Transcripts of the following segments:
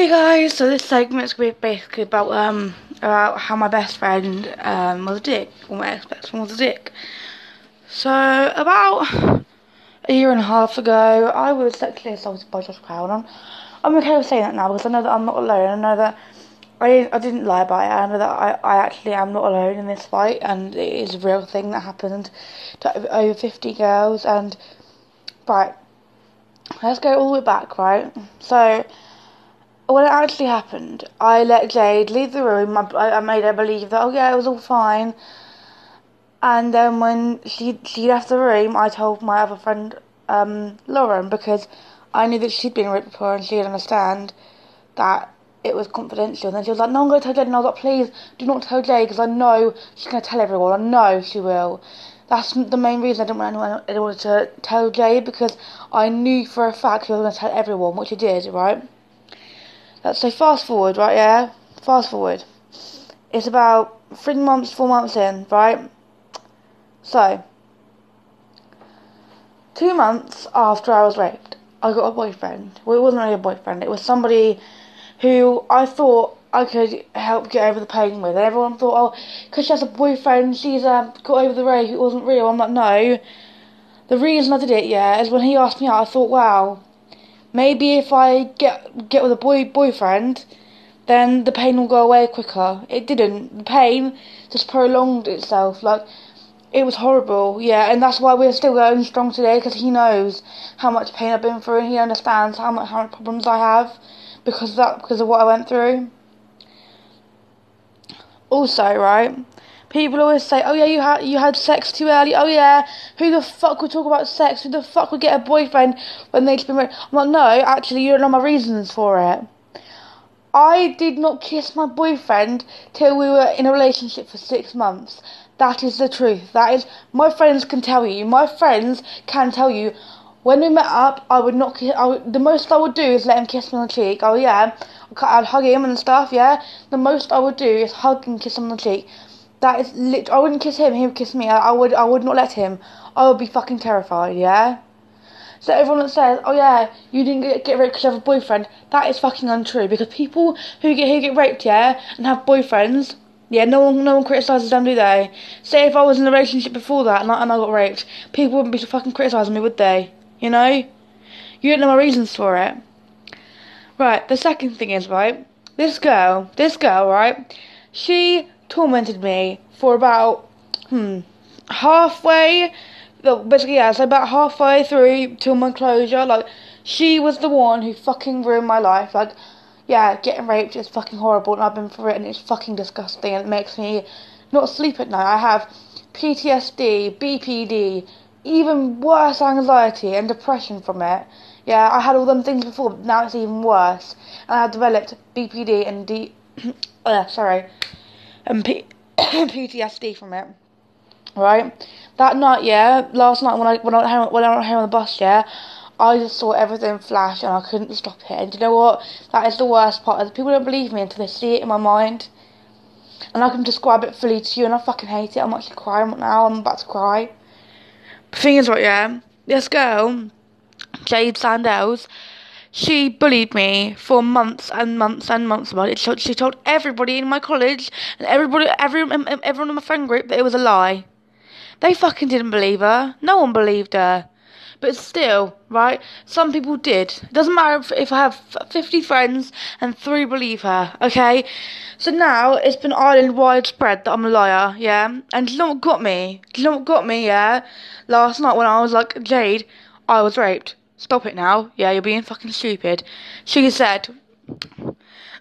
Hey guys, so this segment's going to be basically about how my best friend was a dick, or my ex-best friend was a dick. So about a year and a half ago, I was sexually assaulted by Josh Crowdon. I'm okay with saying that now because I know that I'm not alone. I know that I didn't lie about it. I know that I actually am not alone in this fight, and it is a real thing that happened to over 50 girls. And right, let's go all the way back, right? So when it actually happened, I let Jade leave the room. I made her believe that, oh yeah, it was all fine. And then when she left the room, I told my other friend, Lauren, because I knew that she'd been raped before and she'd understand that it was confidential. And then she was like, no, I'm going to tell Jade. And I was like, please, do not tell Jade, because I know she's going to tell everyone. I know she will. That's the main reason I didn't want anyone to tell Jade, because I knew for a fact she was going to tell everyone, which she did, right? So fast forward, right, yeah? Fast forward. It's about 4 months in, right? So, 2 months after I was raped, I got a boyfriend. Well, it wasn't really a boyfriend. It was somebody who I thought I could help get over the pain with. And everyone thought, oh, because she has a boyfriend, she's got over the rape, it wasn't real. I'm like, no. The reason I did it, yeah, is when he asked me out, I thought, wow, maybe if I get with a boyfriend, then the pain will go away quicker. It didn't. The pain just prolonged itself. Like, it was horrible, yeah. And that's why we're still going strong today, because he knows how much pain I've been through, and he understands how much problems I have because of what I went through. Also, right, people always say, oh yeah, you had sex too early. Oh yeah, who the fuck would talk about sex? Who the fuck would get a boyfriend when they've been married? I'm like, no, actually, you don't know my reasons for it. I did not kiss my boyfriend till we were in a relationship for 6 months. That is the truth. That is, my friends can tell you. My friends can tell you. When we met up, I would not kiss. The most I would do is let him kiss me on the cheek. Oh yeah, I'd hug him and stuff. Yeah, the most I would do is hug and kiss him on the cheek. That is literally, I wouldn't kiss him, he would kiss me. I would not let him. I would be fucking terrified, yeah? So everyone that says, oh yeah, you didn't get raped because you have a boyfriend, that is fucking untrue, because people who get raped, yeah, and have boyfriends, yeah, no one criticises them, do they? Say if I was in a relationship before that and I got raped, people wouldn't be fucking criticising me, would they? You know? You don't know my reasons for it. Right, the second thing is, right, this girl, right, she tormented me for about halfway through till my closure. Like, she was the one who fucking ruined my life. Like, yeah, getting raped is fucking horrible, and I've been through it, and it's fucking disgusting, and it makes me not sleep at night. I have PTSD, BPD, even worse anxiety and depression from it. Yeah, I had all them things before, but now it's even worse, and I've developed BPD and PTSD from it, right? That night, yeah, last night when I went home on the bus, yeah, I just saw everything flash and I couldn't stop it. And do you know what? That is the worst part. Is people don't believe me until they see it in my mind, and I can describe it fully to you. And I fucking hate it. I'm actually crying right now. I'm about to cry. The thing is, right, yeah, this girl, Jade Sandells, she bullied me for months and months and months about it. She told everybody in my college and everyone in my friend group that it was a lie. They fucking didn't believe her. No one believed her. But still, right, some people did. It doesn't matter if I have 50 friends and 3 believe her, okay? So now it's been island-wide spread that I'm a liar, yeah? And do you know what got me? Do you know what got me, yeah? Last night when I was like, Jade, I was raped. Stop it now. Yeah, you're being fucking stupid. She said,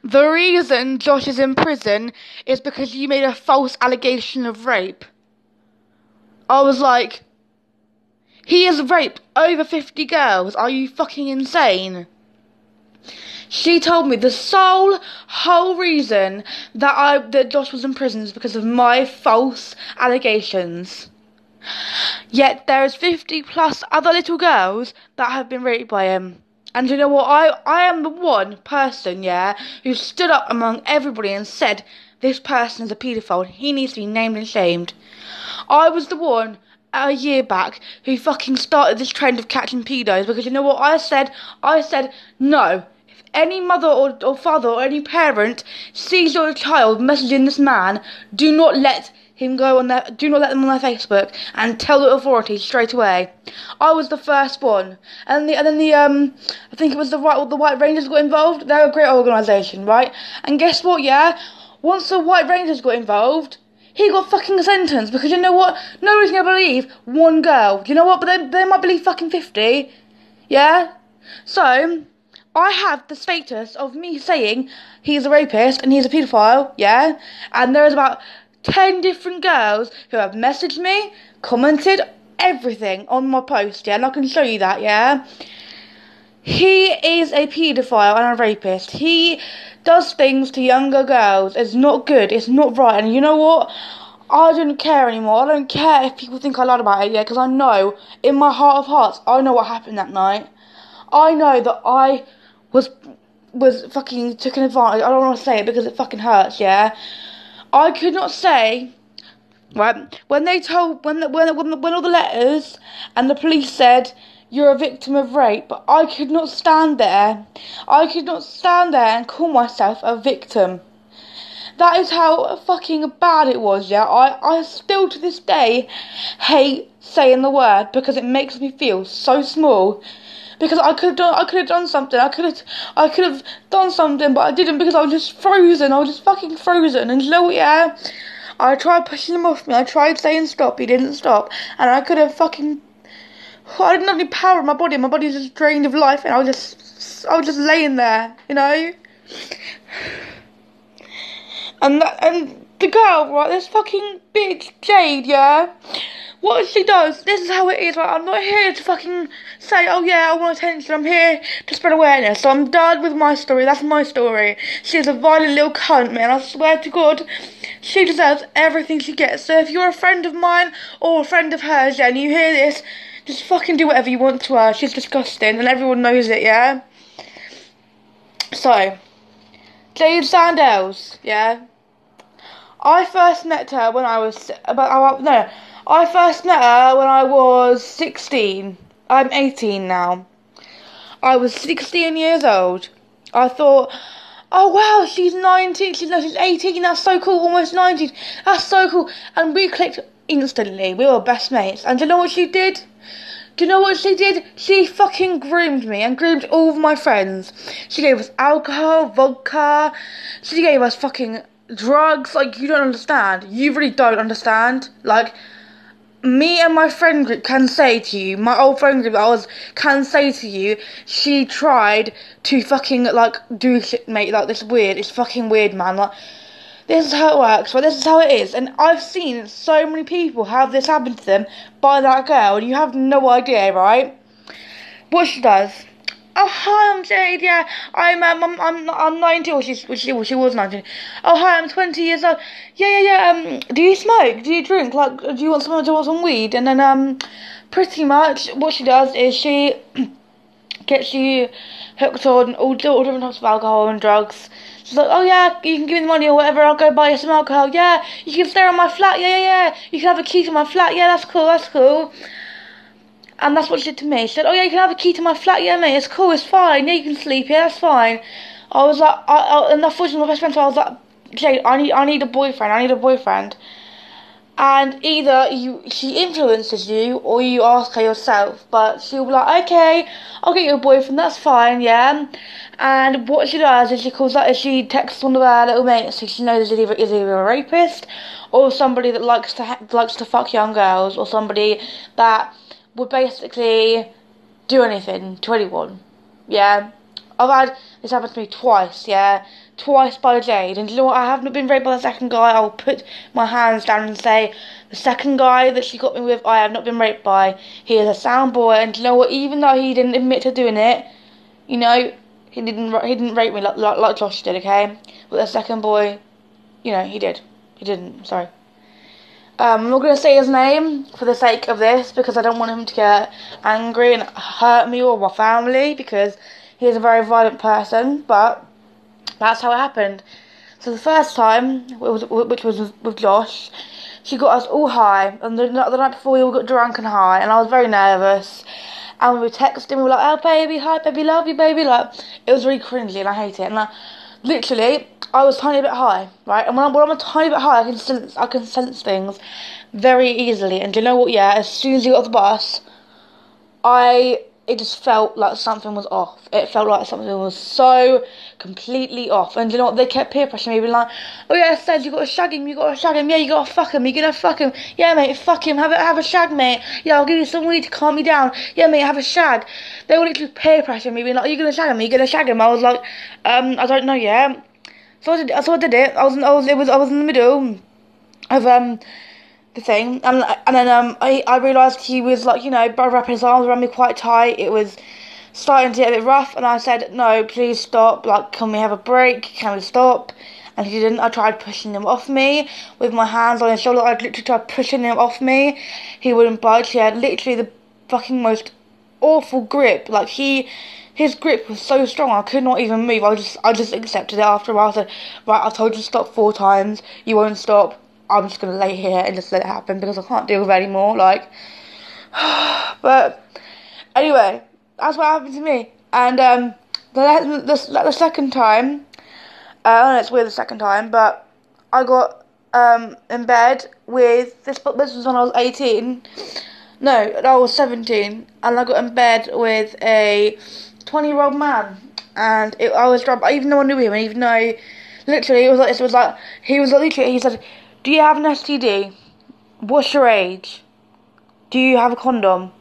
the reason Josh is in prison is because you made a false allegation of rape. I was like, he has raped over 50 girls. Are you fucking insane? She told me the whole reason that Josh was in prison is because of my false allegations. Yet there is 50 plus other little girls that have been raped by him. And you know what? I am the one person, yeah, who stood up among everybody and said, this person is a paedophile. He needs to be named and shamed. I was the one a year back who fucking started this trend of catching pedos, because you know what I said? I said, no, if any mother or father or any parent sees your child messaging this man, do not let him go on their, do not let them on their Facebook and tell the authorities straight away. I was the first one, and then I think it was the White Rangers got involved. They're a great organisation, right? And guess what? Yeah, once the White Rangers got involved, he got fucking sentenced, because you know what? No reason to believe one girl. You know what? But they might believe fucking 50. Yeah. So I have the status of me saying he's a rapist and he's a paedophile. Yeah, and there is about 10 different girls who have messaged me, commented, everything on my post, yeah, and I can show you that, yeah. He is a paedophile and a rapist. He does things to younger girls. It's not good, it's not right, and you know what? I don't care anymore. I don't care if people think I lied about it, yeah, because I know, in my heart of hearts, I know what happened that night. I know that I was fucking taken advantage. I don't want to say it because it fucking hurts, yeah. I could not say, right, when all the letters and the police said, you're a victim of rape, but I could not stand there. I could not stand there and call myself a victim. That is how fucking bad it was, yeah. I still to this day hate saying the word because it makes me feel so small. Because I could have done something, but I didn't, because I was just frozen. I was just fucking frozen. And you know what, yeah? I tried pushing him off me. I tried saying stop. He didn't stop. And I could have fucking... I didn't have any power in my body. My body was just drained of life. And I was just laying there, you know? And the girl, right, this fucking bitch, Jade, yeah? What she does, this is how it is, right? I'm not here to fucking say, oh yeah, I want attention, I'm here to spread awareness. So I'm done with my story, that's my story. She's a violent little cunt, man, I swear to God, she deserves everything she gets. So if you're a friend of mine or a friend of hers, yeah, and you hear this, just fucking do whatever you want to her. She's disgusting, and everyone knows it, yeah? So, Jade Sandells, yeah? I first met her when I was I first met her when I was 16. I'm 18 now. I was 16 years old. I thought, oh wow, she's 19. She's 18. That's so cool. Almost 19. That's so cool. And we clicked instantly. We were best mates. And do you know what she did? Do you know what she did? She fucking groomed me and groomed all of my friends. She gave us alcohol, vodka. She gave us fucking drugs. Like, you don't understand. You really don't understand. Like, me and my friend group can say to you, my old friend group that I was, can say to you, she tried to fucking, like, do shit, mate, like, this weird, it's fucking weird, man, like, this is how it works, right, this is how it is, and I've seen so many people have this happen to them by that girl, and you have no idea, right, what she does. Oh, hi, I'm Jade, yeah, I'm 19, she was 19. Oh, hi, I'm 20 years old. Yeah, do you smoke? Do you drink? Like, do you want some weed? And then, pretty much what she does is she gets you hooked on all different types of alcohol and drugs. She's like, oh, yeah, you can give me the money or whatever, I'll go buy you some alcohol. Yeah, you can stay on my flat, yeah, you can have a key to my flat, yeah, that's cool. And that's what she did to me. She said, oh yeah, you can have a key to my flat, yeah mate, it's cool, it's fine, yeah, you can sleep here, yeah, that's fine. I was like, and I thought she was my best friend, so I was like, Jade, I need a boyfriend. And either she influences you, or you ask her yourself, but she'll be like, okay, I'll get you a boyfriend, that's fine, yeah. And what she does is she texts one of her little mates who she knows is either a rapist, or somebody that likes to fuck young girls, or somebody that would basically do anything to anyone, yeah. I've had this happen to me twice by Jade, and you know what, I haven't been raped by the second guy. I'll put my hands down and say, the second guy that she got me with, I have not been raped by. He is a sound boy, and you know what, even though he didn't admit to doing it, you know, he didn't rape me like Josh did, okay, but the second boy, you know, he didn't, sorry. I'm not going to say his name for the sake of this, because I don't want him to get angry and hurt me or my family, because he is a very violent person, but that's how it happened. So the first time, which was with Josh, she got us all high, and the night before we all got drunk and high, and I was very nervous, and we were texting, we were like, oh baby, hi baby, love you baby, like, it was really cringy and I hate it. And like, literally, I was tiny bit high, right? And when I'm a tiny bit high, I can sense things very easily. And do you know what? Yeah, as soon as you got off the bus, it just felt like something was off. It felt like something was so completely off. And do you know what? They kept peer pressuring me, being like, oh yeah, Sands, you gotta shag him, you gotta shag him, yeah, you gotta fuck him, you're gonna fuck him, yeah mate, fuck him, have a shag mate, yeah, I'll give you some weed to calm me down, yeah mate, have a shag. They were literally peer pressuring me, being like, are you gonna shag him, are you gonna shag him? I was like, I don't know, yeah. So I did it. I was in the middle of the thing, and then I realised he was, like, you know, wrapping his arms around me quite tight. It was starting to get a bit rough, and I said, no, please stop, like, can we have a break, can we stop? And he didn't. I tried pushing him off me with my hands on his shoulder. I literally tried pushing him off me. He wouldn't budge. He had literally the fucking most awful grip. Like, his grip was so strong, I could not even move. I just accepted it after a while. I said, right, I've told you to stop 4 times, you won't stop, I'm just going to lay here and just let it happen, because I can't deal with it anymore, like, but, anyway, that's what happened to me. And, the second time, I know it's weird the second time, but I got, in bed with, this was when I was 18, no, I was 17, and I got in bed with a 20-year-old man, and I was drunk, even though I knew him, and even though, literally, it was like this, he said, do you have an STD? What's your age? Do you have a condom?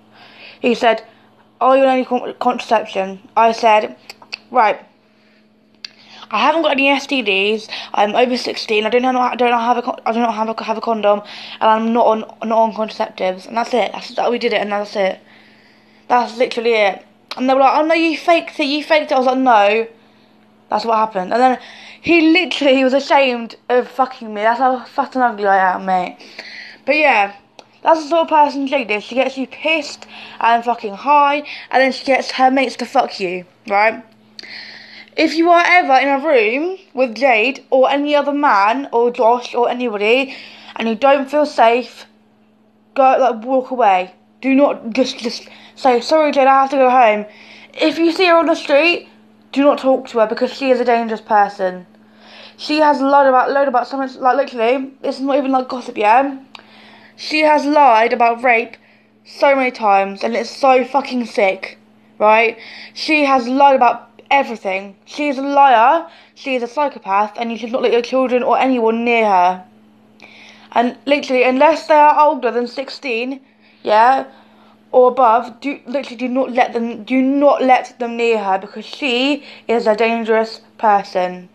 He said, are you on any contraception? I said, right, I haven't got any STDs, I'm over 16, I do not have a condom, and I'm not on contraceptives, and that's we did it, and that's it, that's literally it. And they were like, oh no, you faked it, I was like, no, that's what happened. And then he was ashamed of fucking me, that's how fucking ugly I am, mate. But yeah, that's the sort of person Jade is. She gets you pissed and fucking high, and then she gets her mates to fuck you, right? If you are ever in a room with Jade, or any other man, or Josh, or anybody, and you don't feel safe, walk away. Do not just say, sorry Jade, I have to go home. If you see her on the street, do not talk to her, because she is a dangerous person. She has lied about so much, like, literally, this is not even like gossip, yeah? She has lied about rape so many times, and it's so fucking sick, right? She has lied about everything. She is a liar, she is a psychopath, and you should not let your children or anyone near her. And literally, unless they are older than 16, yeah, or above, do not let them near her, because she is a dangerous person.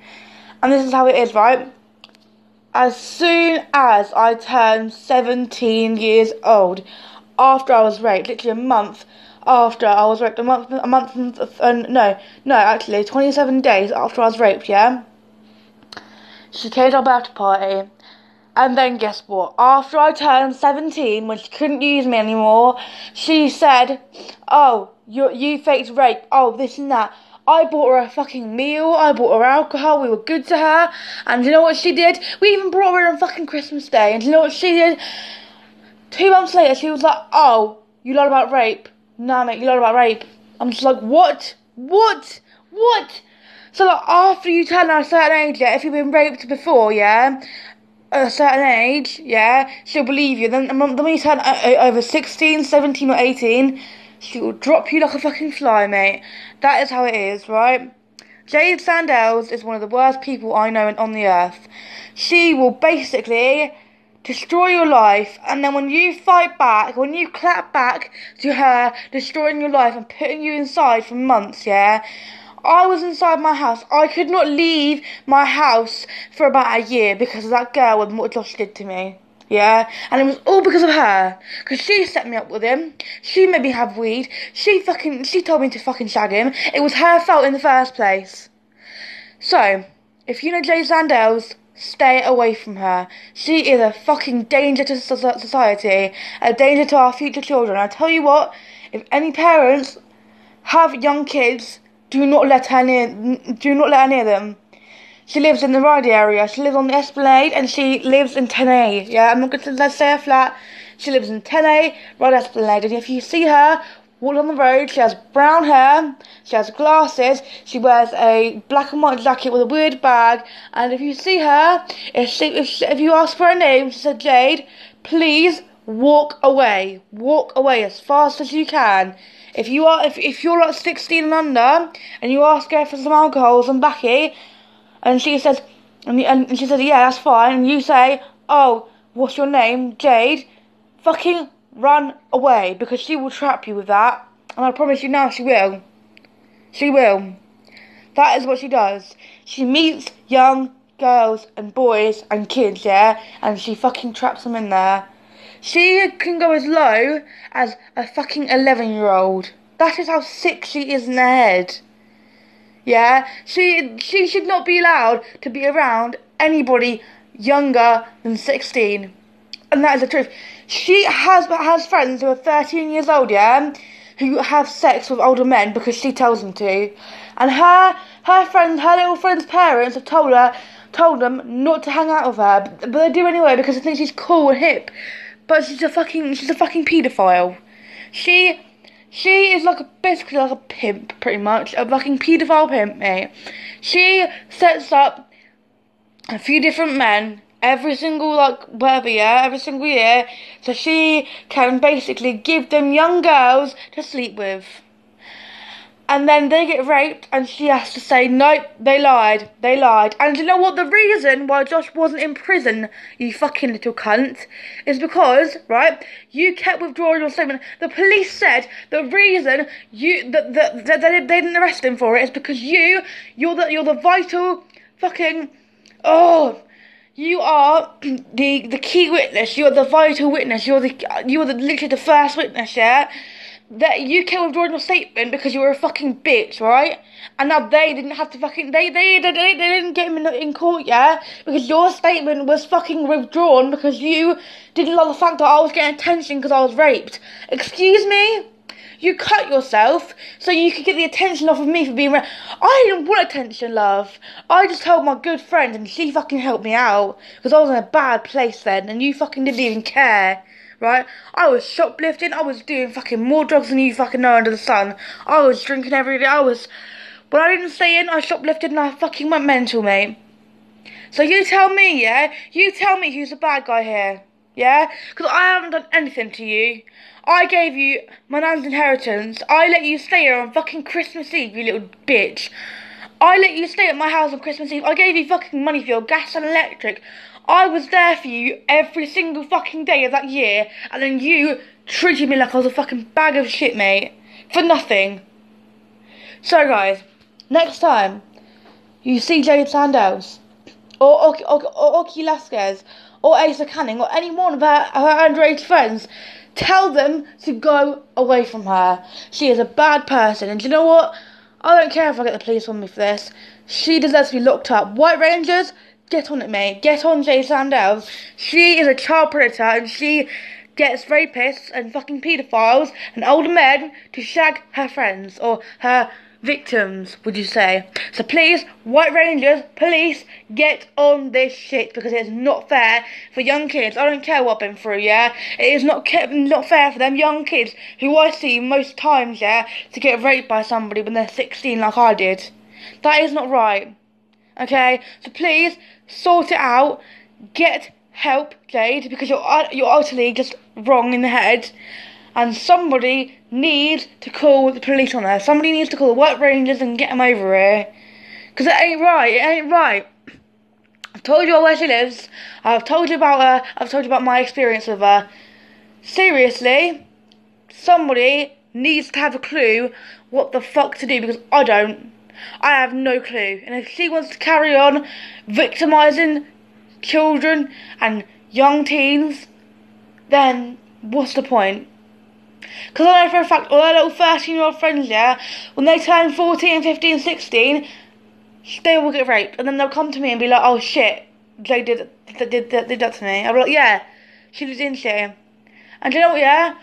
And this is how it is, right? As soon as I turned 17 years old, after I was raped, literally a month after I was raped, actually 27 days after I was raped, yeah? She came to our birthday party. And then guess what? After I turned 17, when she couldn't use me anymore, she said, oh, you faked rape, oh, this and that. I bought her a fucking meal, I bought her alcohol, we were good to her, and you know what she did? We even brought her on fucking Christmas Day, and you know what she did? 2 months later, she was like, oh, you lied about rape. Nah, mate, you lied about rape. I'm just like, what? So, like, after you turn a certain age, yeah, if you've been raped before, yeah, at a certain age, yeah, she'll believe you. Then when you turn over 16, 17 or 18, she will drop you like a fucking fly, mate. That is how it is, right? Jade Sandells is one of the worst people I know on the earth. She will basically destroy your life, and then when you fight back, when you clap back to her destroying your life and putting you inside for months, yeah, I was inside my house. I could not leave my house for about a year because of that girl and what Josh did to me. Yeah? And it was all because of her. Because she set me up with him. She made me have weed. She told me to fucking shag him. It was her fault in the first place. So, if you know Jade Sandells, stay away from her. She is a fucking danger to society. A danger to our future children. I tell you what, if any parents have young kids, do not let her near them. She lives in the Ryde area. She lives on the Esplanade, and she lives in 10A. Yeah, I'm not going to say her flat. She lives in 10A, Ryde Esplanade. And if you see her, walks on the road. She has brown hair, she has glasses, she wears a black and white jacket with a weird bag, and if you see her, if you ask for her name, she said, "Jade, please walk away as fast as you can." If you are, if you're like 16 and under, and you ask her for some alcohol, some baccy, and she says, and she says, "Yeah, that's fine," and you say, "Oh, what's your name, Jade?" Fucking run away, because she will trap you with that, and I promise you now she will. She will. That is what she does. She meets young girls and boys and kids, yeah, and she fucking traps them in there. She can go as low as a fucking 11-year-old. That is how sick she is in her head. Yeah, she should not be allowed to be around anybody younger than 16. And that is the truth. She has friends who are 13 years old, yeah, who have sex with older men because she tells them to. And her little friend's parents have told them not to hang out with her, but they do anyway because they think she's cool and hip. But she's a fucking paedophile. She is basically like a pimp, pretty much. A fucking paedophile pimp, mate. She sets up a few different men every single year, so she can basically give them young girls to sleep with. And then they get raped, and she has to say, "Nope, they lied. And you know what? The reason why Josh wasn't in prison, you fucking little cunt, is because, right, you kept withdrawing your statement. The police said the reason they didn't arrest him for it is because you're the vital fucking, you are the key witness. You're the vital witness. You're literally the first witness, yeah? That you kept withdrawing your statement because you were a fucking bitch, right? And now they didn't have to fucking... They didn't get him in court, yeah? Because your statement was fucking withdrawn because you didn't like the fact that I was getting attention because I was raped. Excuse me? You cut yourself so you could get the attention off of me for being raped. I didn't want attention, love. I just told my good friend and she fucking helped me out because I was in a bad place then and you fucking didn't even care. Right, I was shoplifting, I was doing fucking more drugs than you fucking know under the sun. I was drinking every day, When I didn't stay in, I shoplifted and I fucking went mental, mate. So you tell me, yeah? You tell me who's the bad guy here, yeah? Because I haven't done anything to you. I gave you my nan's inheritance. I let you stay here on fucking Christmas Eve, you little bitch. I let you stay at my house on Christmas Eve. I gave you fucking money for your gas and electric. I was there for you every single fucking day of that year, and then you treated me like I was a fucking bag of shit, mate. For nothing. So, guys, next time you see Jade Sandells, or Oki Lasquez, or Asa Canning, or any one of her underage friends, tell them to go away from her. She is a bad person, and do you know what? I don't care if I get the police on me for this. She deserves to be locked up. White Rangers... get on it, mate. Get on Jade Sandells. She is a child predator and she gets rapists and fucking paedophiles and older men to shag her friends or her victims, would you say? So please, White Rangers, police, get on this shit because it's not fair for young kids. I don't care what I've been through, yeah? It is not fair for them young kids who I see most times, yeah, to get raped by somebody when they're 16 like I did. That is not right. Okay, so please sort it out. Get help, Jade, because you're utterly just wrong in the head, and somebody needs to call the police on her. Somebody needs to call the White Rangers and get them over here, because it ain't right. It ain't right. I've told you where she lives. I've told you about her. I've told you about my experience with her. Seriously, somebody needs to have a clue what the fuck to do because I don't. I have no clue, and if she wants to carry on victimising children and young teens, then what's the point? Because I know for a fact all her little 13-year-old friends, yeah, when they turn 14, 15, 16, they will get raped, and then they'll come to me and be like, "Oh shit, Jade did that to me." I'll be like, "Yeah, she did, didn't she?" And do you know what, yeah?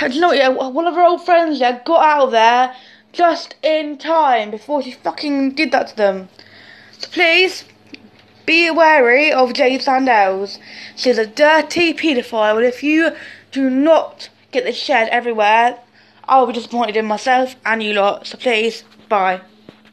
And do you know what, yeah? One of her old friends, yeah, got out of there just in time before she fucking did that to them. So please be wary of Jade Sandells. She's a dirty paedophile. If you do not get this shared everywhere. I'll be disappointed in myself and you lot, so please, bye.